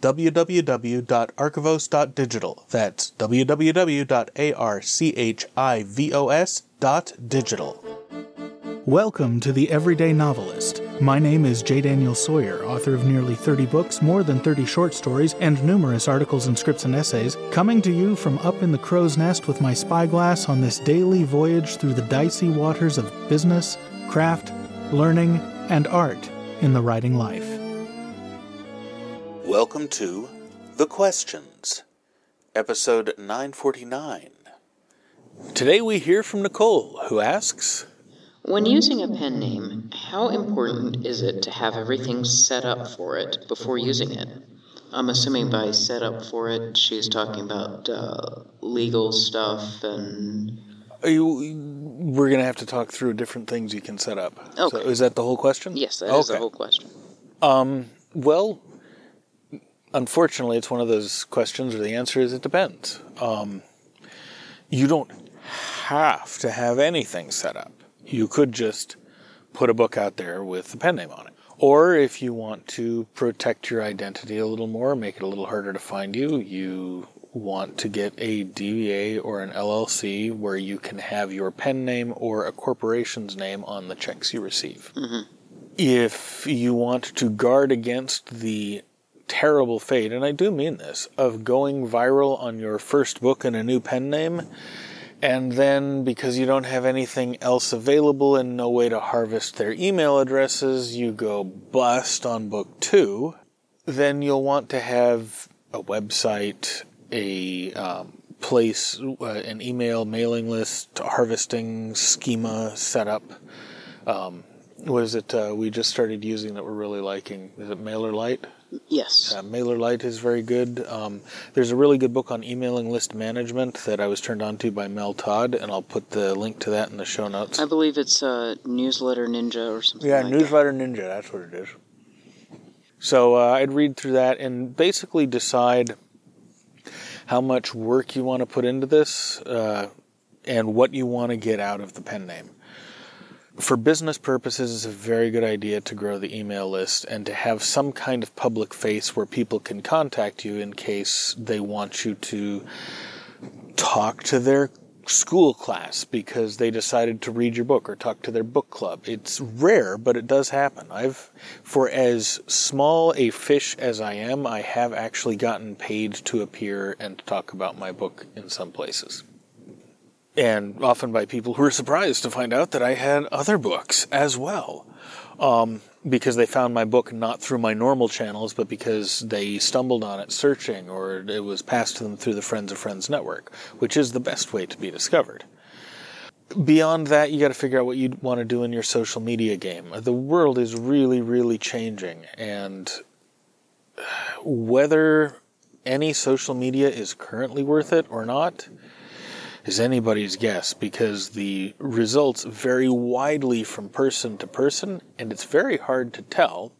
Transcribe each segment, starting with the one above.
www.archivos.digital. That's www.archivos.digital. Welcome to The Everyday Novelist. My name is J. Daniel Sawyer, author of nearly 30 books, more than 30 short stories, and numerous articles and scripts and essays, coming to you from up in the crow's nest with my spyglass on this daily voyage through the dicey waters of business, craft, learning, and art in the writing life. Welcome to The Questions, episode 949. Today we hear from Nicole, who asks, when using a pen name, how important is it to have everything set up for it before using it? I'm assuming by set up for it, she's talking about legal stuff and... We're going to have to talk through different things you can set up. Okay. So is that the whole question? Yes, that is the whole question. Well... unfortunately, it's one of those questions where the answer is it depends. You don't have to have anything set up. You could just put a book out there with the pen name on it. Or if you want to protect your identity a little more, make it a little harder to find you, you want to get a DBA or an LLC where you can have your pen name or a corporation's name on the checks you receive. Mm-hmm. If you want to guard against the terrible fate, and I do mean this, of going viral on your first book in a new pen name, and then because you don't have anything else available and no way to harvest their email addresses, you go bust on book two, then you'll want to have a website, a place, an email mailing list, harvesting schema set up. We just started using that we're really liking? Is it MailerLite? Yes. MailerLite is very good. There's a really good book on emailing list management that I was turned on to by Mel Todd, and I'll put the link to that in the show notes. I believe it's Newsletter Ninja or something like that. Yeah, Newsletter Ninja, that's what it is. So I'd read through that and basically decide how much work you want to put into this and what you want to get out of the pen name. For business purposes, it's a very good idea to grow the email list and to have some kind of public face where people can contact you in case they want you to talk to their school class because they decided to read your book or talk to their book club. It's rare, but it does happen. For as small a fish as I am, I have actually gotten paid to appear and talk about my book in some places. And often by people who were surprised to find out that I had other books as well. Because they found my book not through my normal channels, but because they stumbled on it searching, or it was passed to them through the Friends of Friends network, which is the best way to be discovered. Beyond that, you got to figure out what you want to do in your social media game. The world is really, really changing, and whether any social media is currently worth it or not is anybody's guess, because the results vary widely from person to person, and it's very hard to tell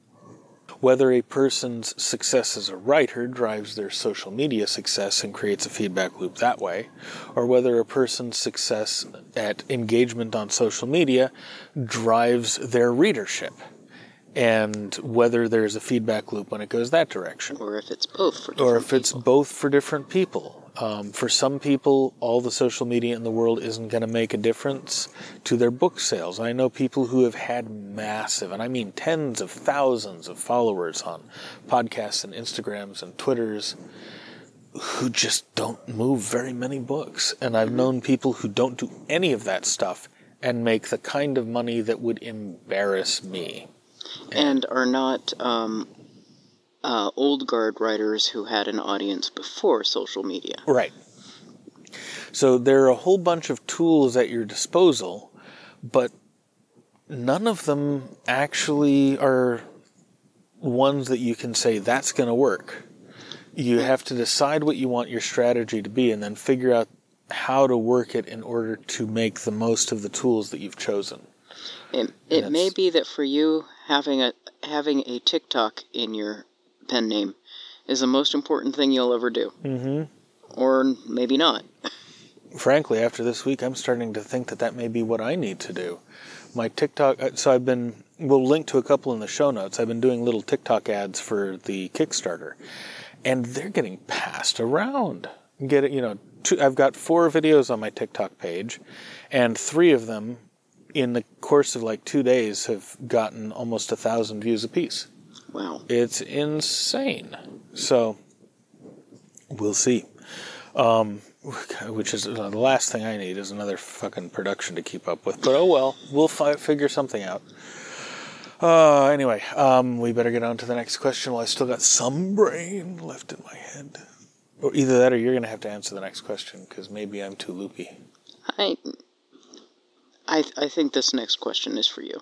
whether a person's success as a writer drives their social media success and creates a feedback loop that way, or whether a person's success at engagement on social media drives their readership, and whether there's a feedback loop when it goes that direction. Or if it's both for different people. For some people, all the social media in the world isn't going to make a difference to their book sales. I know people who have had massive, and I mean tens of thousands of followers on podcasts and Instagrams and Twitters, who just don't move very many books. And I've known people who don't do any of that stuff and make the kind of money that would embarrass me. And are not... old guard writers who had an audience before social media. Right. So there are a whole bunch of tools at your disposal, but none of them actually are ones that you can say, that's going to work. You have to decide what you want your strategy to be and then figure out how to work it in order to make the most of the tools that you've chosen. It may be that for you, having a TikTok in your pen name is the most important thing you'll ever do. Mm-hmm. Or maybe not. Frankly, after this week, I'm starting to think that may be what I need to do. My TikTok, so we'll link to a couple in the show notes. I've been doing little TikTok ads for the Kickstarter, and they're getting passed around. I've got 4 videos on my TikTok page, and 3 of them in the course of 2 days have gotten almost 1,000 views apiece. Wow. It's insane. So we'll see. Which is the last thing I need is another fucking production to keep up with. But oh well, we'll figure something out. Anyway, we better get on to the next question while I still got some brain left in my head. Or either that or you're going to have to answer the next question because maybe I'm too loopy. I think this next question is for you.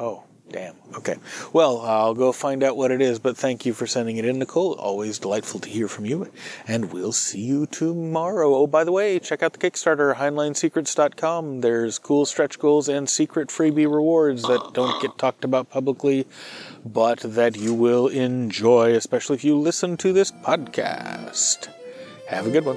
Oh, damn. Okay. Well, I'll go find out what it is, but thank you for sending it in, Nicole. Always delightful to hear from you, and we'll see you tomorrow. Oh, by the way, check out the Kickstarter, HeinleinSecrets.com. There's cool stretch goals and secret freebie rewards that don't get talked about publicly, but that you will enjoy, especially if you listen to this podcast. Have a good one.